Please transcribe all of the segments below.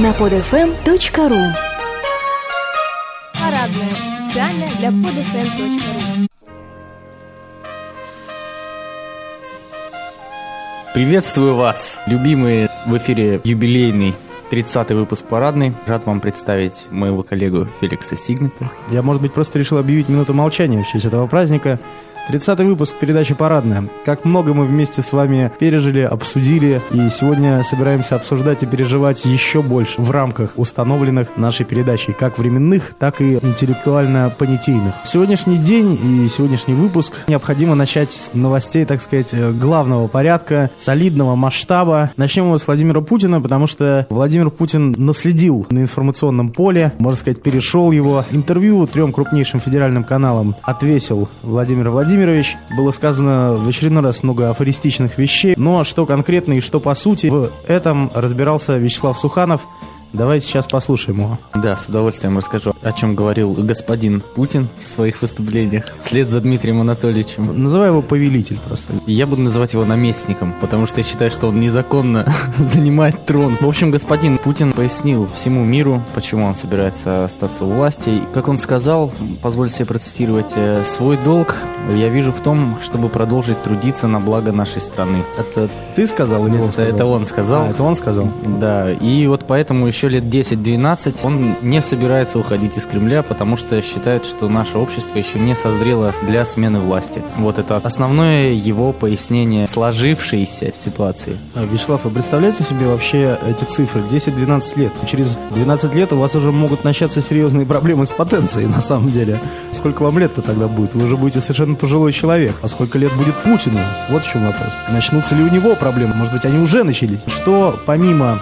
на podfm.ru. Парадная специально для podfm.ru. Приветствую вас, любимые, в эфире юбилейный 30-й выпуск «Парадный». Рад вам представить моего коллегу Феликса Сигнета. Я, может быть, просто решил объявить минуту молчания в честь этого праздника. 30-й выпуск передачи «Парадная». Как много мы вместе с вами пережили, обсудили, и сегодня собираемся обсуждать и переживать еще больше в рамках установленных нашей передачей, как временных, так и интеллектуально-понятийных. Сегодняшний день и сегодняшний выпуск необходимо начать с новостей, так сказать, главного порядка, солидного масштаба. Начнем мы с Владимира Путина, потому что Владимир Путин наследил на информационном поле, можно сказать, перешел его. Интервью трем крупнейшим федеральным каналам отвесил Владимир Владимирович. Было сказано в очередной раз много афористичных вещей, но что конкретно и что по сути, в этом разбирался Вячеслав Суханов. Давайте сейчас послушаем его. Да, с удовольствием расскажу, о чем говорил господин Путин в своих выступлениях вслед за Дмитрием Анатольевичем. Называй его повелитель просто. Я буду называть его наместником, потому что я считаю, что он незаконно занимает трон. В общем, господин Путин пояснил всему миру, почему он собирается остаться у власти. Как он сказал, позволь себе процитировать: «Свой долг я вижу в том, чтобы продолжить трудиться на благо нашей страны». Это ты сказал или он сказал? Это он сказал. А, это он сказал? Да, и вот поэтому еще лет 10-12 он не собирается уходить из Кремля, потому что считает, что наше общество еще не созрело для смены власти. Вот это основное его пояснение сложившейся ситуации. Вячеслав, вы представляете себе вообще эти цифры? 10-12 лет. Через 12 лет у вас уже могут начаться серьезные проблемы с потенцией, на самом деле. Сколько вам лет-то тогда будет? Вы уже будете совершенно пожилой человек. А сколько лет будет Путину? Вот в чем вопрос. Начнутся ли у него проблемы? Может быть, они уже начались? Что помимо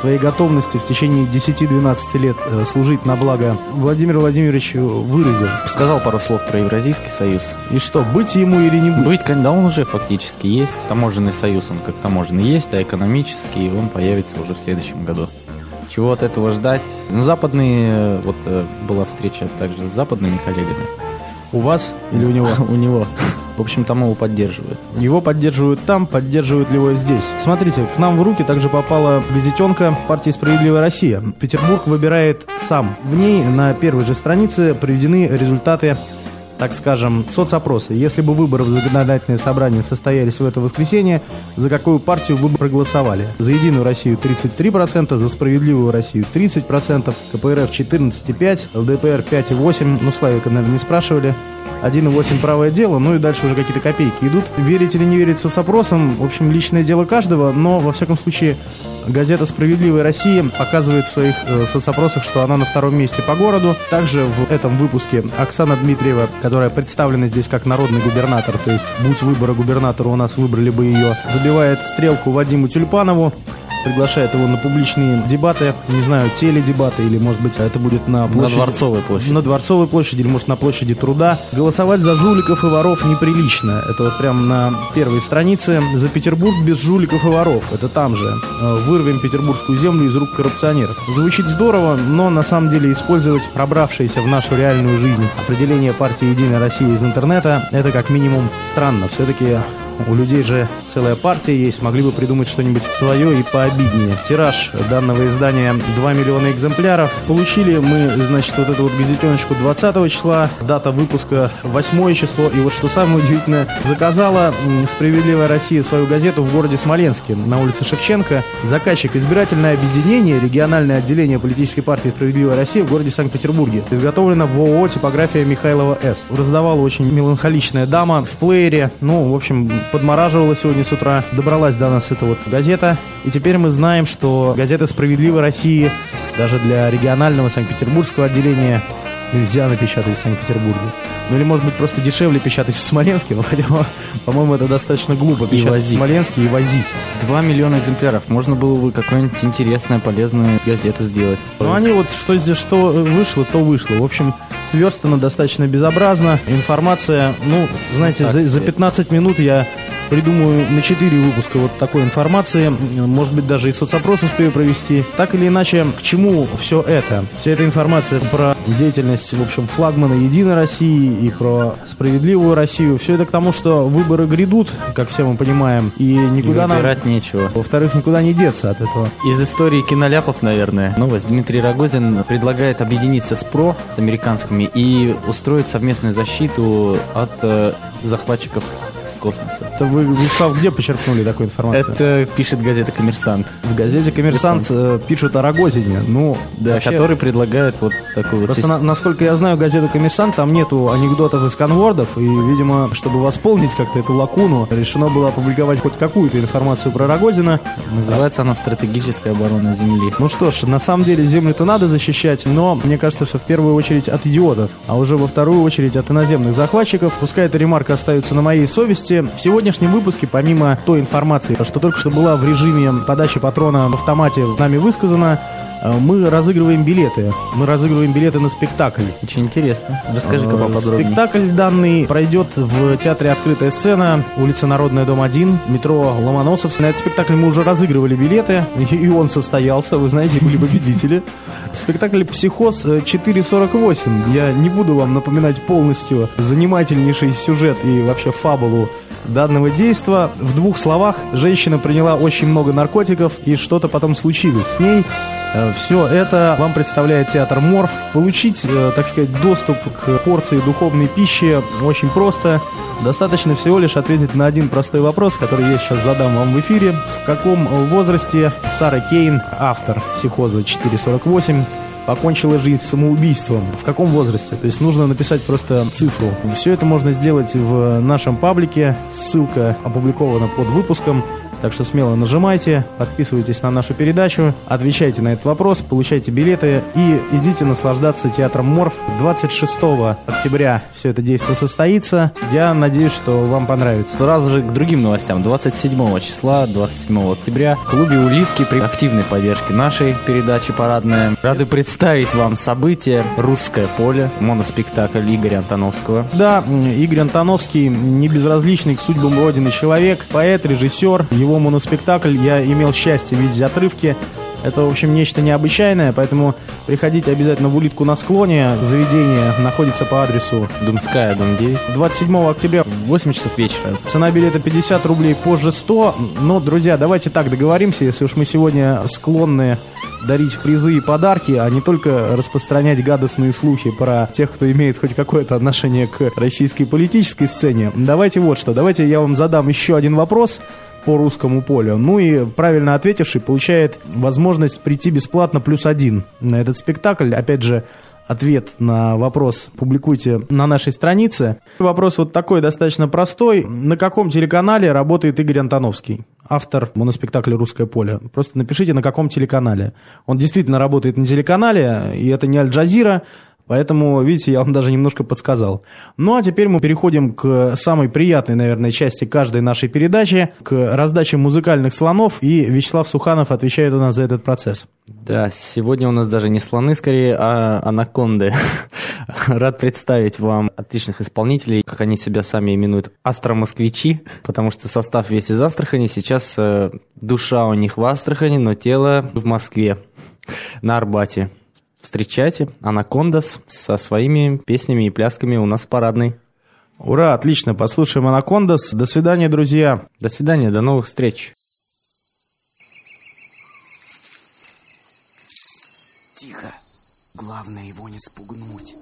своей готовности в течение 10-12 лет служить на благо Владимир Владимирович выразил. Сказал пару слов про Евразийский союз. И что, быть ему или не быть? Быть, когда он уже фактически есть. Таможенный союз, он как таможенный есть, а экономический он появится уже в следующем году. Чего от этого ждать? Ну, западные, вот была встреча также с западными коллегами. У вас или у него? У него. В общем, там его поддерживают. Его поддерживают там, поддерживают ли его здесь. Смотрите, к нам в руки также попала визитенка партии «Справедливая Россия». Петербург выбирает сам. В ней на первой же странице приведены результаты, так скажем, соцопроса. Если бы выборы в законодательное собрание состоялись в это воскресенье, за какую партию вы бы проголосовали? За «Единую Россию» 33%, за «Справедливую Россию» 30%, КПРФ 14,5%, ЛДПР 5,8%, ну, Славика, наверное, не спрашивали. 1,8 правое дело, ну и дальше уже какие-то копейки идут. Верить или не верить соцопросам, в общем, личное дело каждого, но, во всяком случае, газета «Справедливая Россия» показывает в своих соцопросах, что она на втором месте по городу. Также в этом выпуске Оксана Дмитриева, которая представлена здесь как народный губернатор, то есть, будь выбора губернатора, у нас выбрали бы ее, забивает стрелку Вадиму Тюльпанову, приглашает его на публичные дебаты, не знаю, теледебаты, или, может быть, это будет на площади... На Дворцовой площади. На Дворцовой площади, или, может, на площади Труда. Голосовать за жуликов и воров неприлично. Это вот прям на первой странице. За Петербург без жуликов и воров. Это там же. Вырвем петербургскую землю из рук коррупционеров. Звучит здорово, но, на самом деле, использовать пробравшееся в нашу реальную жизнь определение партии «Единая Россия» из интернета, это, как минимум, странно. Все-таки... У людей же целая партия есть, могли бы придумать что-нибудь свое и пообиднее. Тираж данного издания 2 миллиона экземпляров. Получили мы, значит, вот эту вот газетеночку 20 числа, дата выпуска 8 число. И вот что самое удивительное, заказала «Справедливая Россия» свою газету в городе Смоленске, на улице Шевченко. Заказчик — избирательное объединение, региональное отделение политической партии «Справедливая Россия» в городе Санкт-Петербурге. Изготовлена в ООО «Типография Михайлова С». Раздавала очень меланхоличная дама в плеере. Ну, в общем... Подмораживала сегодня с утра. Добралась до нас эта вот газета. И теперь мы знаем, что газета «Справедливой России» даже для регионального санкт-петербургского отделения нельзя напечатать в Санкт-Петербурге. Ну или, может быть, просто дешевле печатать в Смоленске, но хотя, по-моему, это достаточно глупо печатать в Смоленске и возить. 2 миллиона экземпляров. Можно было бы какую-нибудь интересную, полезную газету сделать. Ну они вот что здесь, что вышло, то вышло. В общем, сверстано достаточно безобразно. Информация, ну, знаете, за 15 минут я придумаю на 4 выпуска вот такой информации. Может быть, даже и соцопрос успею провести. Так или иначе, к чему все это? Вся эта информация про деятельность, в общем, флагмана «Единой России» и про справедливую Россию. Все это к тому, что выборы грядут, как все мы понимаем, и никуда нам... выбирать нечего. Во-вторых, никуда не деться от этого. Из истории киноляпов, наверное, новость. Дмитрий Рогозин предлагает объединиться с ПРО, с американскими, и устроить совместную защиту от захватчиков с космоса. Это вы, Вячеслав, где почерпнули такую информацию? Это пишет газета «Коммерсант». В газете «Коммерсант» пишут о Рогозине. Ну, да, вообще... который предлагает вот такую вот... Просто, насколько я знаю, газету «Коммерсант», там нету анекдотов и сканвордов, и, видимо, чтобы восполнить как-то эту лакуну, решено было опубликовать хоть какую-то информацию про Рогозина. Называется она «Стратегическая оборона Земли». Ну что ж, на самом деле Землю-то надо защищать, но мне кажется, что в первую очередь от идиотов, а уже во вторую очередь от иноземных захватчиков. Пускай эта ремарка остается на моей совести. В сегодняшнем выпуске, помимо той информации, что только что была в режиме подачи патрона в автомате нами высказана, мы разыгрываем билеты. Мы разыгрываем билеты на спектакль. Очень интересно. Расскажи-ка поподробнее. Спектакль данный пройдет в театре «Открытая сцена», улица Народная, дом 1, метро Ломоносовская. На этот спектакль мы уже разыгрывали билеты, и он состоялся. Вы знаете, были победители. Спектакль «Психоз 4.48». Я не буду вам напоминать полностью занимательнейший сюжет и вообще фабулу данного действа. В двух словах: женщина приняла очень много наркотиков, и что-то потом случилось с ней. Все это вам представляет театр «Морф». Получить, так сказать, доступ к порции духовной пищи очень просто. Достаточно всего лишь ответить на один простой вопрос, который я сейчас задам вам в эфире. В каком возрасте Сара Кейн, автор «Психоза 4.48», покончила жизнь самоубийством? В каком возрасте? То есть нужно написать просто цифру. Все это можно сделать в нашем паблике. Ссылка опубликована под выпуском. Так что смело нажимайте, подписывайтесь на нашу передачу, отвечайте на этот вопрос, получайте билеты и идите наслаждаться театром «Морф». 26 октября все это действие состоится. Я надеюсь, что вам понравится. Сразу же к другим новостям. 27 числа, 27 октября в клубе «Улитки» при активной поддержке нашей передачи «Парадная» рады представить вам событие «Русское поле», моноспектакль Игоря Антоновского. Да, Игорь Антоновский не безразличный к судьбам Родины человек, поэт, режиссер. Его моноспектакль я имел счастье видеть отрывки. Это, в общем, нечто необычайное, поэтому приходите обязательно в «Улитку на склоне». Заведение находится по адресу Думская, дом 9. 27 октября в 8 часов вечера. Цена билета 50 рублей, позже 100. Но, друзья, давайте так договоримся, если уж мы сегодня склонны дарить призы и подарки, а не только распространять гадостные слухи про тех, кто имеет хоть какое-то отношение к российской политической сцене. Давайте вот что, давайте я вам задам еще один вопрос по «Русскому полю». Ну и правильно ответивший получает возможность прийти бесплатно +1 на этот спектакль. Опять же, ответ на вопрос публикуйте на нашей странице. Вопрос вот такой, достаточно простой. На каком телеканале работает Игорь Антоновский, автор моноспектакля «Русское поле»? Просто напишите, на каком телеканале. Он действительно работает на телеканале, и это не «Аль-Джазира». Поэтому, видите, я вам даже немножко подсказал. Ну, а теперь мы переходим к самой приятной, наверное, части каждой нашей передачи, к раздаче музыкальных слонов, и Вячеслав Суханов отвечает у нас за этот процесс. Да, сегодня у нас даже не слоны, скорее, а анаконды. Рад представить вам отличных исполнителей, как они себя сами именуют, астромосквичи, потому что состав весь из Астрахани. Сейчас душа у них в Астрахани, но тело в Москве, на Арбате. Встречайте «Анакондас» со своими песнями и плясками у нас в парадной. Ура, отлично, послушаем «Анакондас». До свидания, друзья. До свидания, до новых встреч. Тихо, главное его не спугнуть.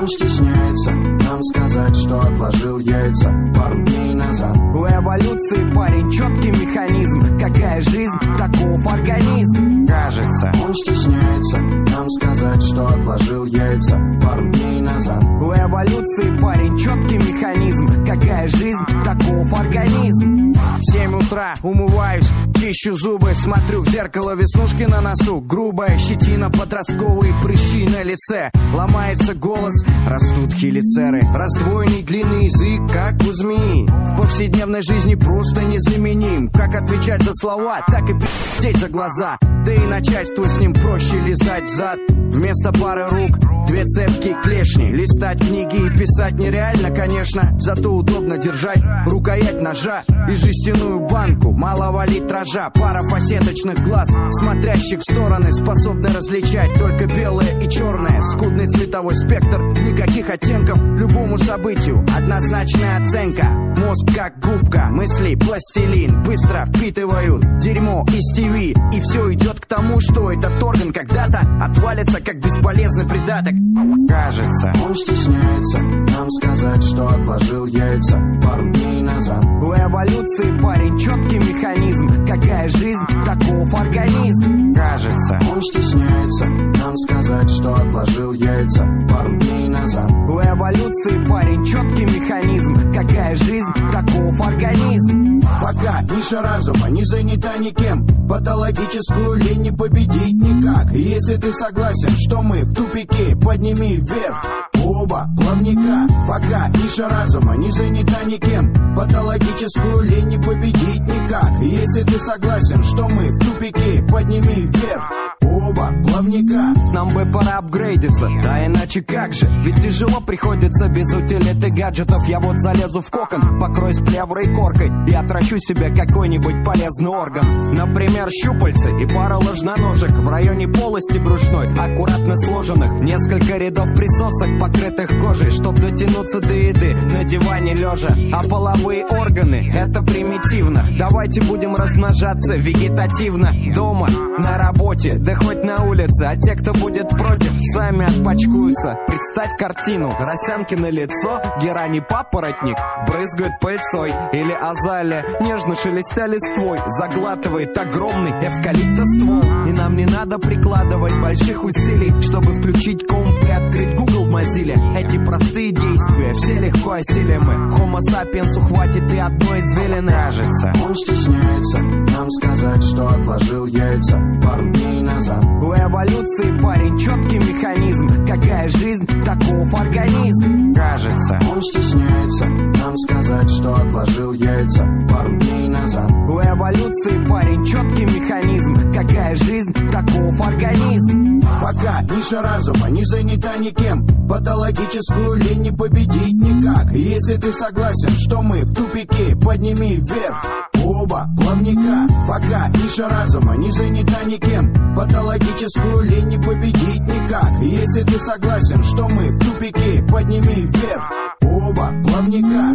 Он стесняется нам сказать, что отложил яйца пару дней назад. У эволюции, парень, четкий механизм. Какая жизнь, таков организм. Кажется, он стесняется нам сказать, что отложил яйца пару дней назад. У эволюции, парень, четкий механизм. Какая жизнь, таков организм. 7 утра, умываюсь, чищу зубы, смотрю в зеркало, веснушки на носу, грубая щетина, подростковые прыщи на лице. Ломается голос, растут хелицеры, раздвоенный длинный язык, как у змеи. В повседневной жизни просто незаменим. Как отвечать за слова, так и пи***ть за глаза. Да и начальству с ним проще лизать зад. Вместо пары рук две цепкие клешни. Листать книги и писать нереально, конечно. Зато удобно держать рукоять ножа и жестяную банку. Мало валит рожа, пара фасеточных глаз, смотрящих в стороны, способны различать только белое и черное. Скудный цветовой спектр, никаких оттенков. Любому событию однозначная оценка. Мозг как губка, мысли пластилин, быстро впитывают дерьмо из ТВ. И все идет к тому, что этот орган когда-то отвалится, как бесполезный придаток. Кажется, он стесняется нам сказать, что отложил яйца пару дней назад. У эволюции, парень, четкий механизм. Какая жизнь, таков организм. Кажется, он стесняется нам сказать, что отложил яйца пару дней назад. У эволюции, парень, четкий механизм. Какая жизнь, таков организм. Пока ниша разума не занята никем, патологическую лень не победить никак. Если ты согласен, что мы в тупике, подними вверх оба плавника. Пока ниша разума не занята никем, патологическую лень не победить никак. Если ты согласен, что мы в тупике, подними вверх оба плавника. Нам бы пора апгрейдиться, да иначе как же? Ведь тяжело приходится без утилит и гаджетов. Я вот залезу в кокон, покроюсь плеврой коркой и отращу себе какой-нибудь полезный орган. Например, щупальцы и пара ложноножек в районе полости брюшной, аккуратно сложенных. Несколько рядов присосок, покрытых кожей, чтоб дотянуться до еды на диване лежа. А половые органы — это примитивно. Давайте будем размножаться вегетативно. Дома, на работе, да хоть на улице. А те, кто будет против, сами отпачкуются. Представь картину: росянки на лицо, герани папоротник брызгают пыльцой. Или азалия, нежно шелестя листвой, заглатывает огромный эвкалиптоствол. И нам не надо прикладывать больших усилий, чтобы включить комп и открыть Google в Mozilla. Эти простые действия все легко осилимы. Homo sapiens ухватит и одной извилины. Кажется, он стесняется нам сказать, что отложил яйца пару дней назад. У эволюции, парень, четкий механизм. Какая жизнь, таков организм. Кажется, он стесняется нам сказать, что отложил яйца пару дней назад. У эволюции, парень, четкий механизм. Какая жизнь, таков организм. Пока ниша разума не занята никем, патологическую лень не победить никак. Если ты согласен, что мы в тупике, подними вверх оба плавника. Пока ниша разума не занята никем, патологическую лень не победить никак. Если ты согласен, что мы в тупике, подними вверх оба плавника.